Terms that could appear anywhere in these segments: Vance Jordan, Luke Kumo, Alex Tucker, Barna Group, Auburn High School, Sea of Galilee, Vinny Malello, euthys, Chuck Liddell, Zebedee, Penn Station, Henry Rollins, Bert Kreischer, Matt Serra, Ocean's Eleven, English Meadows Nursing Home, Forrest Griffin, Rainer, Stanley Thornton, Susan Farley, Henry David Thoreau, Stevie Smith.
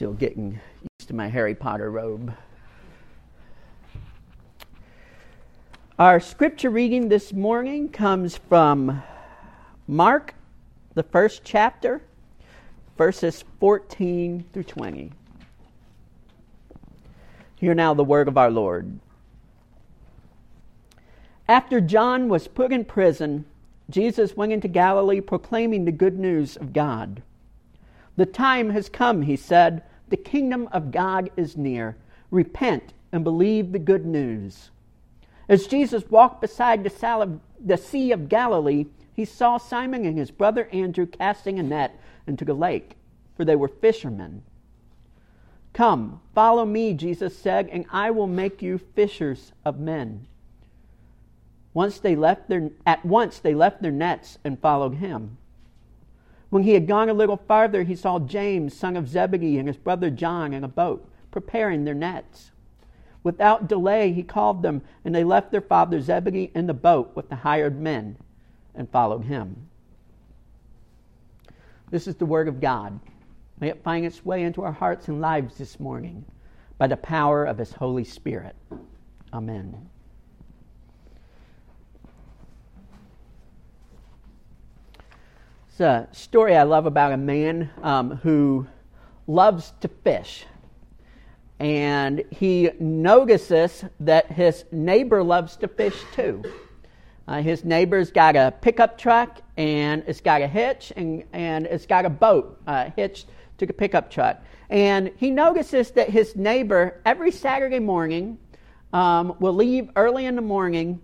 Still getting used to my Harry Potter robe. Our scripture reading this morning comes from Mark, the first chapter, verses 14 through 20. Hear now the word of our Lord. After John was put in prison, Jesus went into Galilee proclaiming the good news of God. The time has come, he said. The kingdom of God is near. Repent and believe the good news. As Jesus walked beside the Sea of Galilee, he saw Simon and his brother Andrew casting a net into the lake, for they were fishermen. Come, follow me, Jesus said, and I will make you fishers of men. At once they left their nets and followed him. When he had gone a little farther, he saw James, son of Zebedee, and his brother John in a boat, preparing their nets. Without delay, he called them, and they left their father Zebedee in the boat with the hired men and followed him. This is the word of God. May it find its way into our hearts and lives this morning by the power of his Holy Spirit. Amen. It's a story I love about a man who loves to fish. And he notices that his neighbor loves to fish too. His neighbor's got a pickup truck, and it's got a hitch, and it's got a boat hitched to the pickup truck. And he notices that his neighbor, every Saturday morning, will leave early in the morning,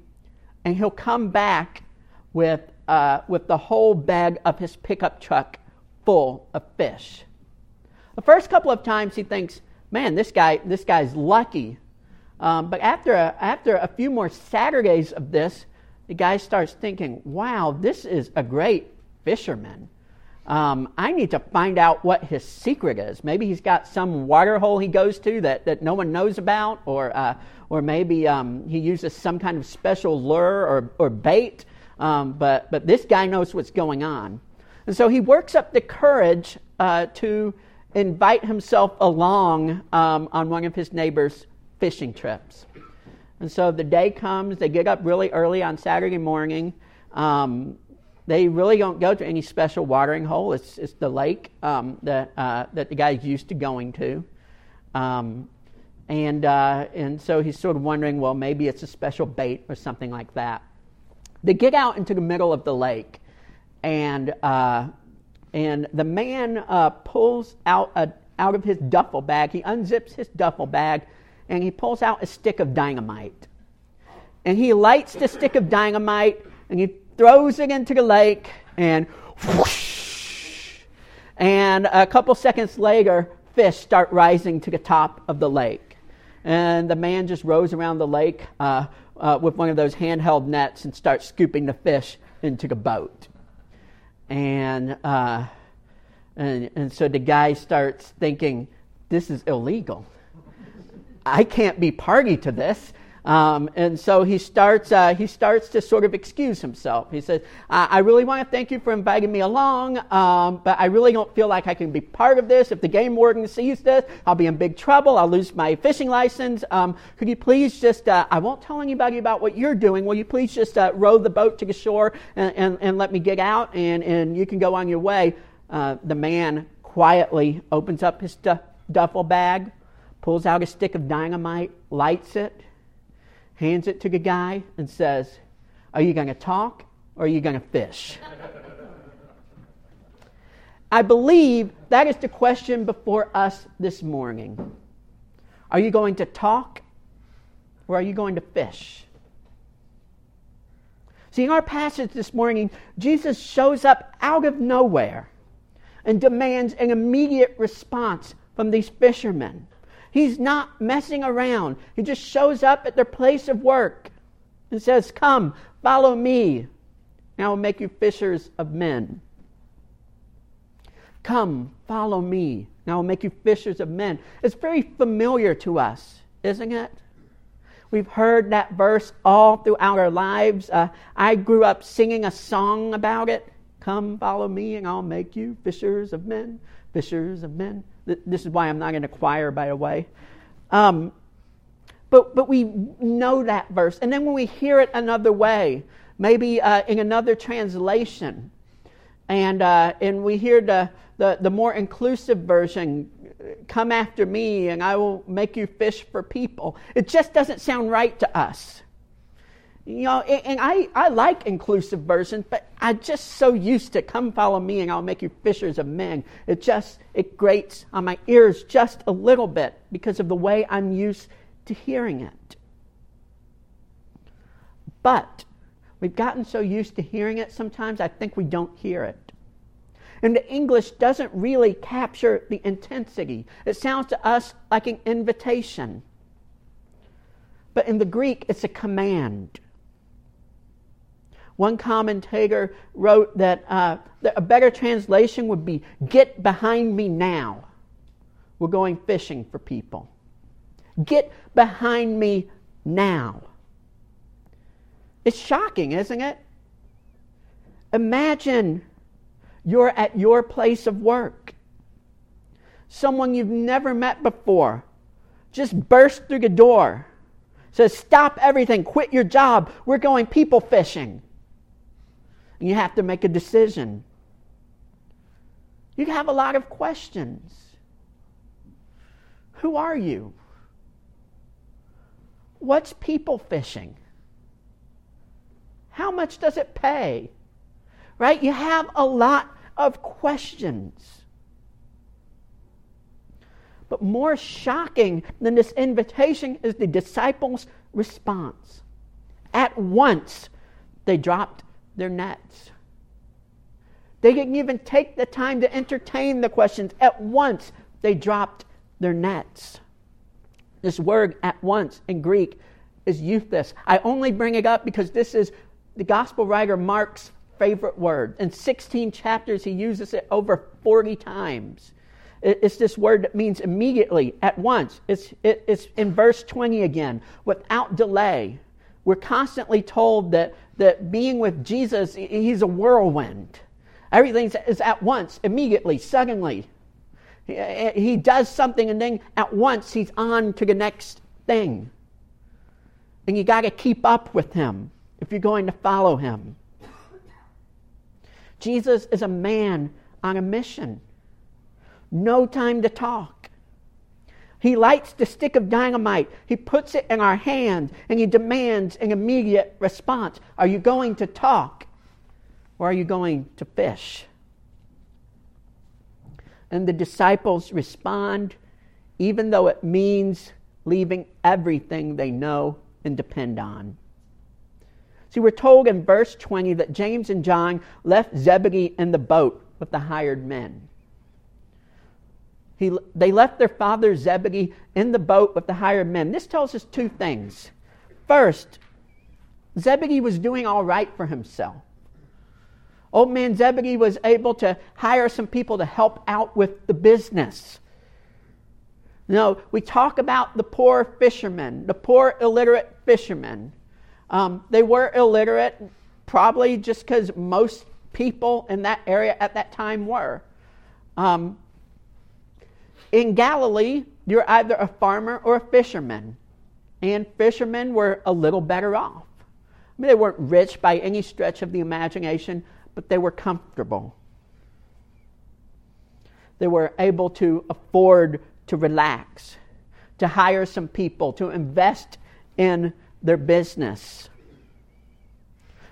and he'll come back with the whole bag of his pickup truck full of fish. The first couple of times he thinks, man, this guy's lucky. But after a few more Saturdays of this, the guy starts thinking, wow, this is a great fisherman. I need to find out what his secret is. Maybe he's got some water hole he goes to that no one knows about, or maybe he uses some kind of special lure or bait. But this guy knows what's going on. And so he works up the courage to invite himself along on one of his neighbor's fishing trips. And so the day comes, they get up really early on Saturday morning. They really don't go to any special watering hole. It's the lake that the guy's used to going to. And so he's sort of wondering, well, maybe it's a special bait or something like that. They get out into the middle of the lake, and the man pulls out of his duffel bag. He unzips his duffel bag, and he pulls out a stick of dynamite. And he lights the stick of dynamite, and he throws it into the lake, and whoosh! And a couple seconds later, fish start rising to the top of the lake. And the man just rows around the lake with one of those handheld nets and starts scooping the fish into the boat. And so the guy starts thinking, this is illegal. I can't be party to this. And so he starts to sort of excuse himself. He says, I really want to thank you for inviting me along, but I really don't feel like I can be part of this. If the game warden sees this, I'll be in big trouble. I'll lose my fishing license. Could you please just, I won't tell anybody about what you're doing. Will you please just row the boat to the shore and let me get out and you can go on your way? The man quietly opens up his duffel bag, pulls out a stick of dynamite, lights it, hands it to the guy and says, are you going to talk or are you going to fish? I believe that is the question before us this morning. Are you going to talk or are you going to fish? See, in our passage this morning, Jesus shows up out of nowhere and demands an immediate response from these fishermen. He's not messing around. He just shows up at their place of work and says, come, follow me, and I will make you fishers of men. Come, follow me, and I will make you fishers of men. It's very familiar to us, isn't it? We've heard that verse all throughout our lives. I grew up singing a song about it. Come, follow me, and I'll make you fishers of men. fishers of men. This is why I'm not in a choir, by the way. But we know that verse. And then when we hear it another way, maybe in another translation, and we hear the more inclusive version, come after me and I will make you fish for people. It just doesn't sound right to us. You know, and I like inclusive versions, but I'm just so used to come follow me and I'll make you fishers of men. It grates on my ears just a little bit because of the way I'm used to hearing it. But we've gotten so used to hearing it sometimes I think we don't hear it. And the English doesn't really capture the intensity. It sounds to us like an invitation. But in the Greek, it's a command. One commentator wrote that a better translation would be, "Get behind me now. We're going fishing for people." Get behind me now. It's shocking, isn't it? Imagine you're at your place of work. Someone you've never met before just bursts through the door, says, "Stop everything, quit your job, we're going people fishing." And you have to make a decision. You have a lot of questions. Who are you? What's people fishing? How much does it pay? Right? You have a lot of questions. But more shocking than this invitation is the disciples' response. At once, they dropped their nets. They didn't even take the time to entertain the questions. At once, they dropped their nets. This word, at once, in Greek is euthys. I only bring it up because this is the gospel writer Mark's favorite word. In 16 chapters, he uses it over 40 times. It's this word that means immediately, at once. It's in verse 20 again, without delay. We're constantly told that being with Jesus, he's a whirlwind. Everything is at once, immediately, suddenly. He does something and then at once he's on to the next thing. And you got to keep up with him if you're going to follow him. Jesus is a man on a mission. No time to talk. He lights the stick of dynamite. He puts it in our hand and he demands an immediate response. Are you going to talk or are you going to fish? And the disciples respond, even though it means leaving everything they know and depend on. See, we're told in verse 20 that James and John left Zebedee in the boat with the hired men. They left their father Zebedee in the boat with the hired men. This tells us two things. First, Zebedee was doing all right for himself. Old man Zebedee was able to hire some people to help out with the business. Now, we talk about the poor fishermen, the poor illiterate fishermen. They were illiterate probably just because most people in that area at that time were. In Galilee, you're either a farmer or a fisherman. And fishermen were a little better off. I mean, they weren't rich by any stretch of the imagination, but they were comfortable. They were able to afford to relax, to hire some people, to invest in their business.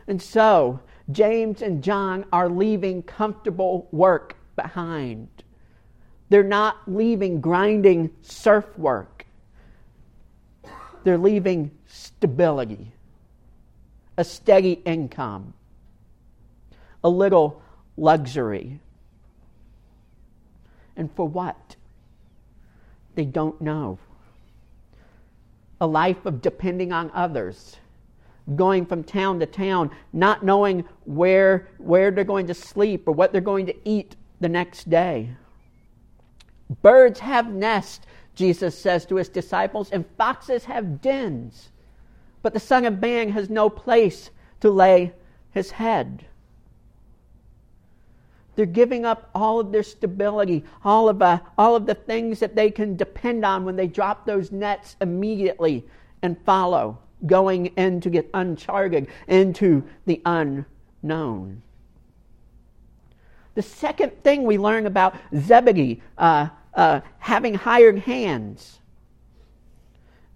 And so, James and John are leaving comfortable work behind. They're not leaving grinding surf work. They're leaving stability, a steady income, a little luxury. And for what? They don't know. A life of depending on others, going from town to town, not knowing where they're going to sleep or what they're going to eat the next day. Birds have nests, Jesus says to his disciples, and foxes have dens, but the Son of Man has no place to lay his head. They're giving up all of their stability, all of the things that they can depend on when they drop those nets immediately and follow, going in to get uncharted, into the unknown. The second thing we learn about Zebedee, having hired hands,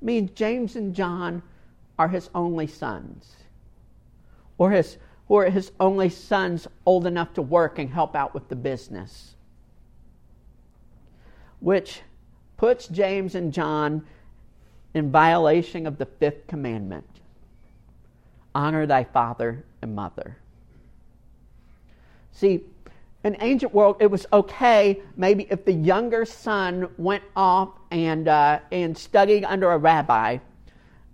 means James and John are his only sons, or his only sons old enough to work and help out with the business, which puts James and John in violation of the fifth commandment, honor thy father and mother. See, in ancient world, it was okay maybe if the younger son went off and studied under a rabbi,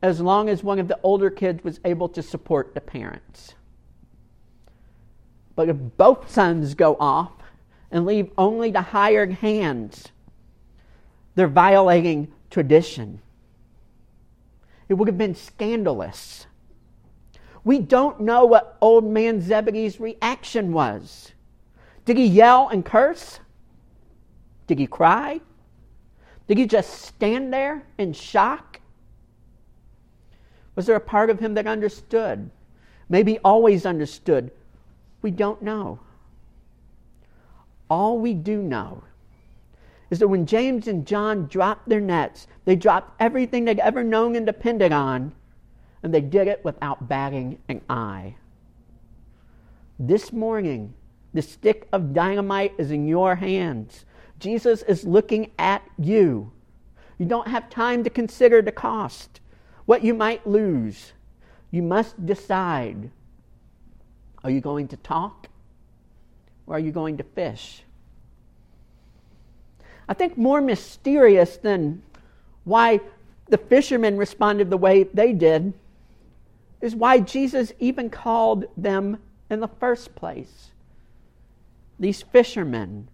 as long as one of the older kids was able to support the parents. But if both sons go off and leave only the hired hands, they're violating tradition. It would have been scandalous. We don't know what old man Zebedee's reaction was. Did he yell and curse? Did he cry? Did he just stand there in shock? Was there a part of him that understood? Maybe always understood. We don't know. All we do know is that when James and John dropped their nets, they dropped everything they'd ever known and depended on, and they did it without batting an eye. This morning, the stick of dynamite is in your hands. Jesus is looking at you. You don't have time to consider the cost, what you might lose. You must decide. Are you going to talk, or are you going to fish? I think more mysterious than why the fishermen responded the way they did is why Jesus even called them in the first place, these fishermen.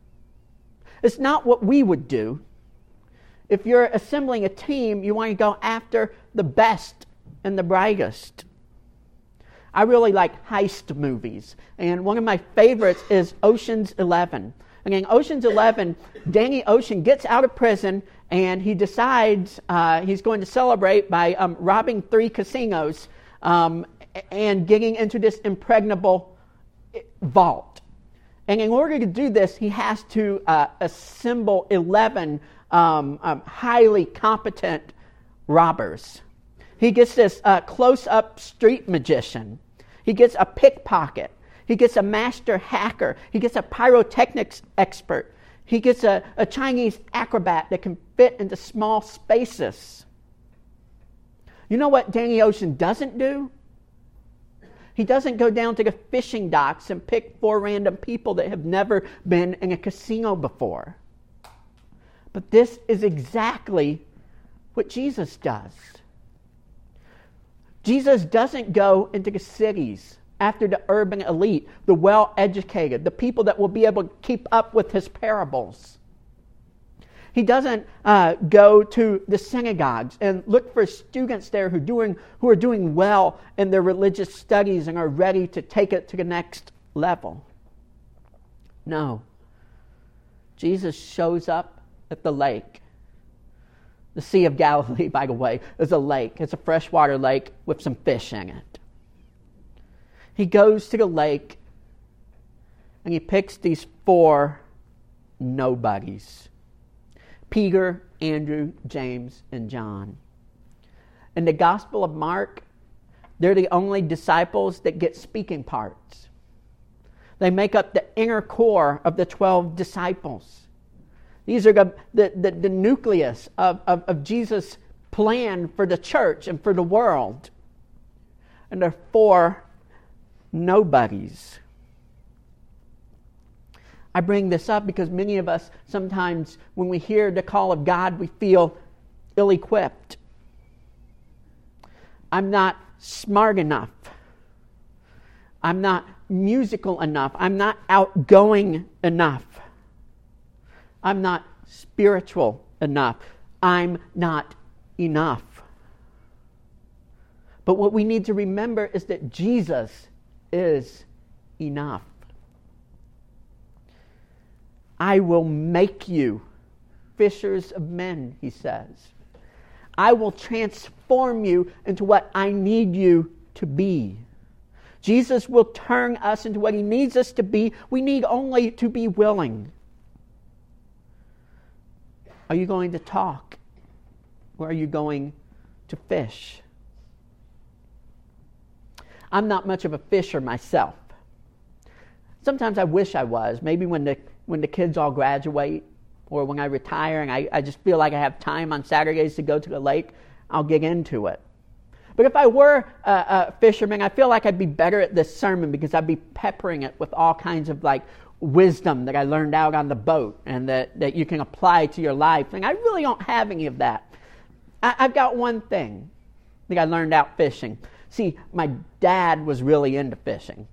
It's not what we would do. If you're assembling a team, you want to go after the best and the brightest. I really like heist movies, and one of my favorites is Ocean's 11. And in Ocean's 11, Danny Ocean gets out of prison, and he decides he's going to celebrate by robbing 3 casinos and getting into this impregnable vault. And in order to do this, he has to assemble 11 highly competent robbers. He gets this close-up street magician. He gets a pickpocket. He gets a master hacker. He gets a pyrotechnics expert. He gets a Chinese acrobat that can fit into small spaces. You know what Danny Ocean doesn't do? He doesn't go down to the fishing docks and pick 4 random people that have never been in a casino before. But this is exactly what Jesus does. Jesus doesn't go into the cities after the urban elite, the well-educated, the people that will be able to keep up with his parables. He doesn't go to the synagogues and look for students there who are doing well in their religious studies and are ready to take it to the next level. No. Jesus shows up at the lake. The Sea of Galilee, by the way, is a lake. It's a freshwater lake with some fish in it. He goes to the lake and he picks these 4 nobodies. Peter, Andrew, James, and John. In the Gospel of Mark, they're the only disciples that get speaking parts. They make up the inner core of the 12 disciples. These are the nucleus of Jesus' plan for the church and for the world. And there are 4 nobodies. I bring this up because many of us sometimes, when we hear the call of God, we feel ill-equipped. I'm not smart enough. I'm not musical enough. I'm not outgoing enough. I'm not spiritual enough. I'm not enough. But what we need to remember is that Jesus is enough. I will make you fishers of men, he says. I will transform you into what I need you to be. Jesus will turn us into what he needs us to be. We need only to be willing. Are you going to talk? Or are you going to fish? I'm not much of a fisher myself. Sometimes I wish I was. Maybe when the kids all graduate or when I retire and I just feel like I have time on Saturdays to go to the lake, I'll get into it. But if I were a fisherman, I feel like I'd be better at this sermon because I'd be peppering it with all kinds of wisdom that I learned out on the boat and that you can apply to your life. And I really don't have any of that. I've got one thing that I learned out fishing. See, my dad was really into fishing.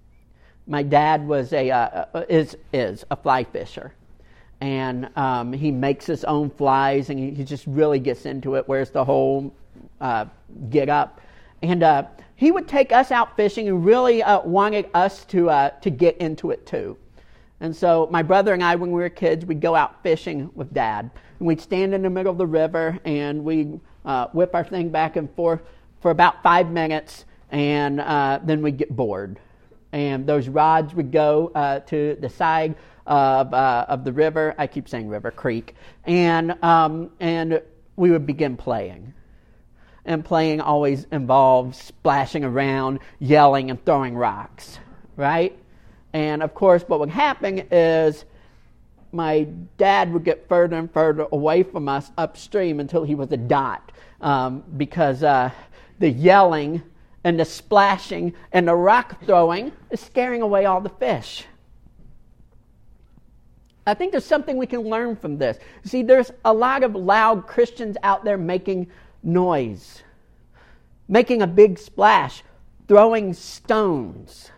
My dad was is a fly fisher, and he makes his own flies, and he just really gets into it. Wears the whole get up, and he would take us out fishing, and really wanted us to get into it too. And so my brother and I, when we were kids, we'd go out fishing with Dad, and we'd stand in the middle of the river, and we'd whip our thing back and forth for about 5 minutes, and then we'd get bored. And those rods would go to the side of the river. I keep saying river, creek. And we would begin playing. And playing always involves splashing around, yelling, and throwing rocks, right? And, of course, what would happen is my dad would get further and further away from us upstream until he was a dot because the yelling and the splashing and the rock throwing is scaring away all the fish. I think there's something we can learn from this. See, there's a lot of loud Christians out there making noise, making a big splash, throwing stones,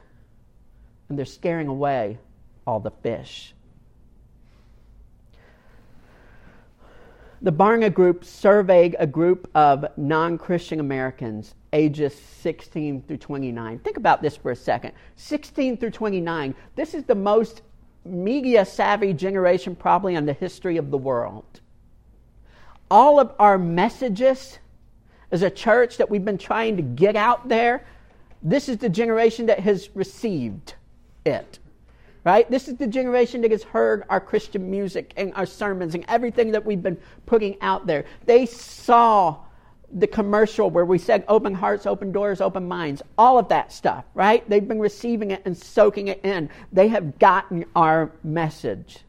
and they're scaring away all the fish. The Barna Group surveyed a group of non-Christian Americans ages 16 through 29. Think about this for a second. 16 through 29. This is the most media-savvy generation probably in the history of the world. All of our messages as a church that we've been trying to get out there, this is the generation that has received it. Right? This is the generation that has heard our Christian music and our sermons and everything that we've been putting out there. They saw the commercial where we said open hearts, open doors, open minds, all of that stuff, right? They've been receiving it and soaking it in. They have gotten our message.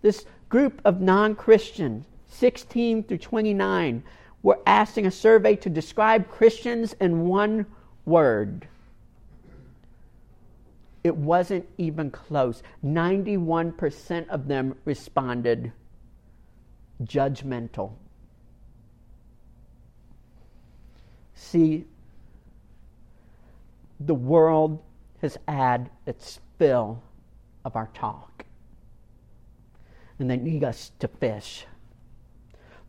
This group of non-Christians, 16 through 29, were asked in a survey to describe Christians in one word. It wasn't even close. 91% of them responded judgmental. See, the world has had its fill of our talk, and they need us to fish.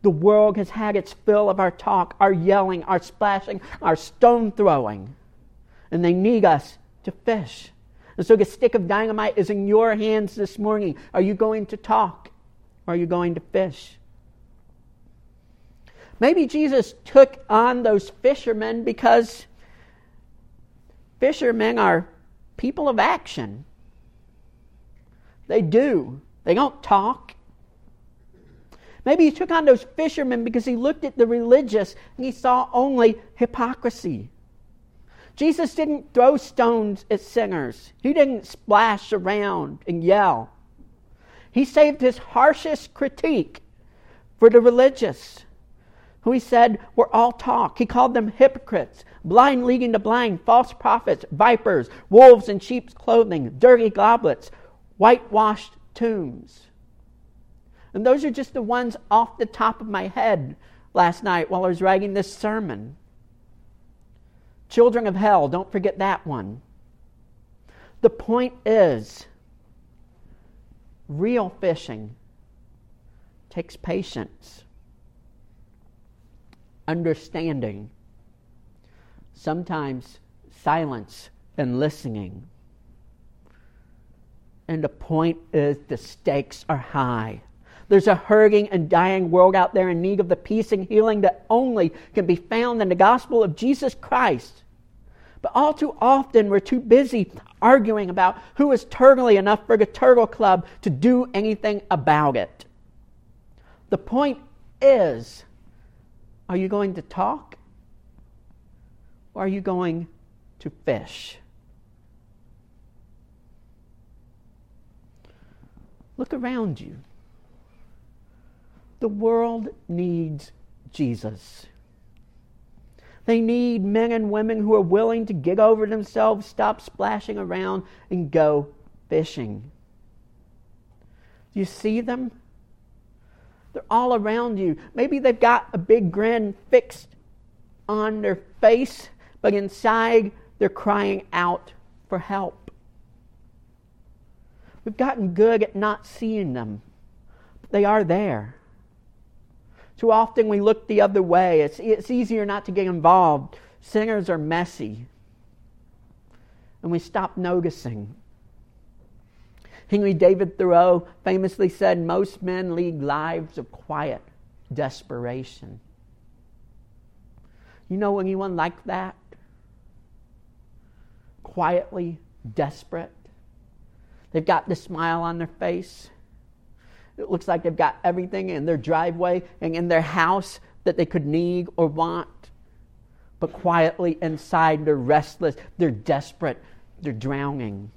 The world has had its fill of our talk, our yelling, our splashing, our stone throwing, and they need us to fish. And so the stick of dynamite is in your hands this morning. Are you going to talk, or are you going to fish? Maybe Jesus took on those fishermen because fishermen are people of action. They do. They don't talk. Maybe he took on those fishermen because he looked at the religious and he saw only hypocrisy. Jesus didn't throw stones at sinners. He didn't splash around and yell. He saved his harshest critique for the religious, who he said were all talk. He called them hypocrites, blind leading the blind, false prophets, vipers, wolves in sheep's clothing, dirty goblets, whitewashed tombs. And those are just the ones off the top of my head last night while I was writing this sermon. Children of hell, don't forget that one. The point is, real fishing takes patience, understanding, sometimes silence and listening. And the point is, the stakes are high. There's a hurting and dying world out there in need of the peace and healing that only can be found in the gospel of Jesus Christ. But all too often, we're too busy arguing about who is turtly enough for the Turtle Club to do anything about it. The point is, are you going to talk? Or are you going to fish? Look around you. The world needs Jesus. They need men and women who are willing to get over themselves, stop splashing around, and go fishing. Do you see them? They're all around you. Maybe they've got a big grin fixed on their face, but inside they're crying out for help. We've gotten good at not seeing them, but they are there. Too often we look the other way. It's easier not to get involved. Sinners are messy. And we stop noticing. Henry David Thoreau famously said, most men lead lives of quiet desperation. You know anyone like that? Quietly desperate. They've got the smile on their face. It looks like they've got everything in their driveway and in their house that they could need or want. But quietly inside, they're restless, they're desperate, they're drowning.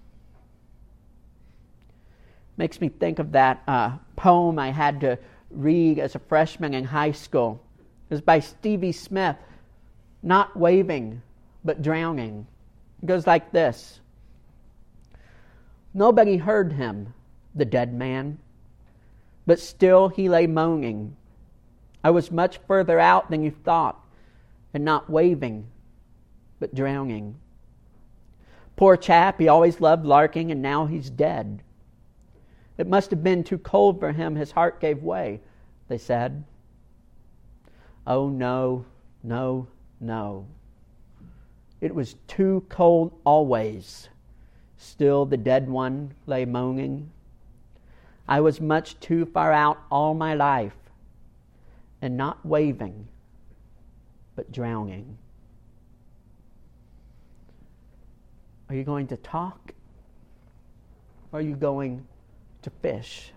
Makes me think of that poem I had to read as a freshman in high school. It was by Stevie Smith, Not Waving, But Drowning. It goes like this. Nobody heard him, the dead man. But still he lay moaning. I was much further out than you thought, and not waving, but drowning. Poor chap, he always loved larking, and now he's dead. It must have been too cold for him, his heart gave way, they said. Oh, no, no, no. It was too cold always. Still the dead one lay moaning. I was much too far out all my life, and not waving, but drowning. Are you going to talk? Or are you going to fish?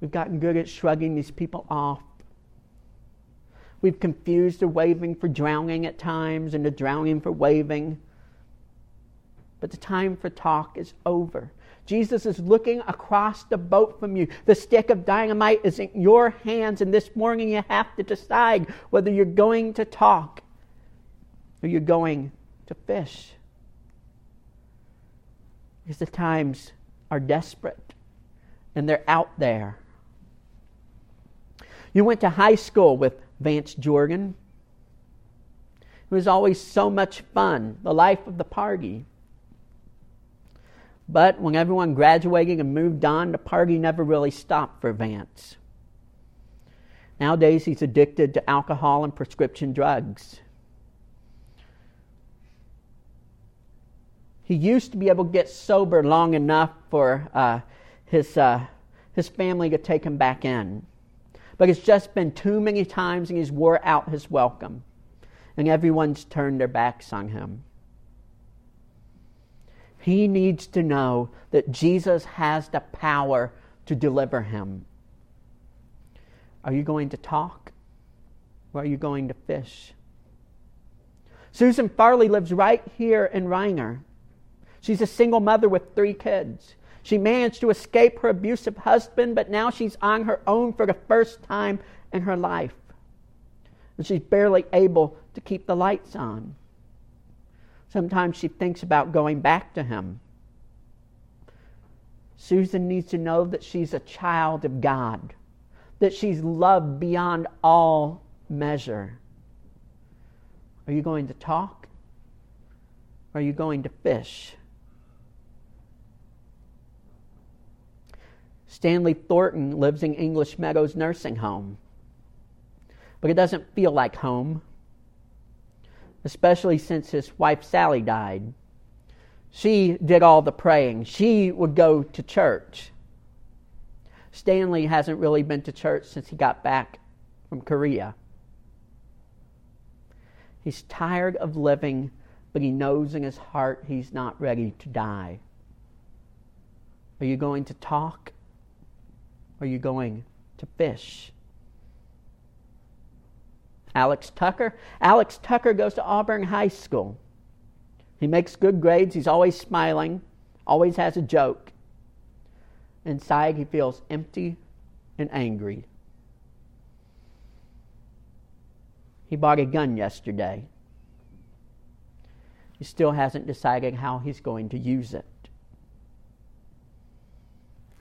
We've gotten good at shrugging these people off. We've confused the waving for drowning at times and the drowning for waving. But the time for talk is over. Jesus is looking across the boat from you. The stick of dynamite is in your hands, and this morning you have to decide whether you're going to talk or you're going to fish. Because the times are desperate, and they're out there. You went to high school with Vance Jordan. It was always so much fun, the life of the party. But when everyone graduated and moved on, the party never really stopped for Vance. Nowadays, he's addicted to alcohol and prescription drugs. He used to be able to get sober long enough for his family to take him back in. But it's just been too many times, and he's wore out his welcome. And everyone's turned their backs on him. He needs to know that Jesus has the power to deliver him. Are you going to talk? Or are you going to fish? Susan Farley lives right here in Rainer. She's a single mother with 3 kids. She managed to escape her abusive husband, but now she's on her own for the first time in her life. And she's barely able to keep the lights on. Sometimes she thinks about going back to him. Susan needs to know that she's a child of God, that she's loved beyond all measure. Are you going to talk? Are you going to fish? Stanley Thornton lives in English Meadows Nursing Home, but it doesn't feel like home. Especially since his wife Sally died. She did all the praying. She would go to church. Stanley hasn't really been to church since he got back from Korea. He's tired of living, but he knows in his heart he's not ready to die. Are you going to talk? Are you going to fish? Alex Tucker? Alex Tucker goes to Auburn High School. He makes good grades. He's always smiling, always has a joke. Inside, he feels empty and angry. He bought a gun yesterday. He still hasn't decided how he's going to use it.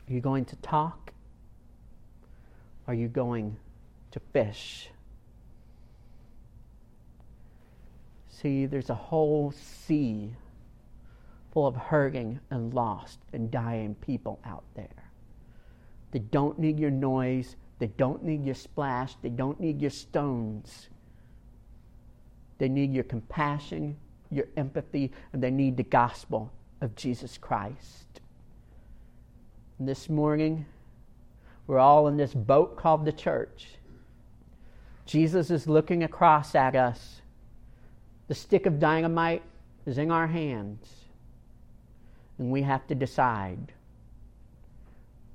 Are you going to talk? Are you going to fish? See, there's a whole sea full of hurting and lost and dying people out there. They don't need your noise. They don't need your splash. They don't need your stones. They need your compassion, your empathy, and they need the gospel of Jesus Christ. And this morning, we're all in this boat called the church. Jesus is looking across at us. The stick of dynamite is in our hands, and we have to decide.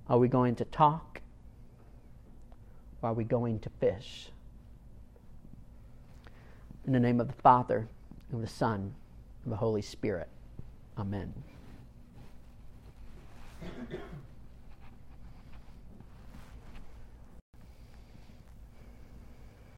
Are we going to talk, or are we going to fish? In the name of the Father, and of the Son, and of the Holy Spirit. Amen.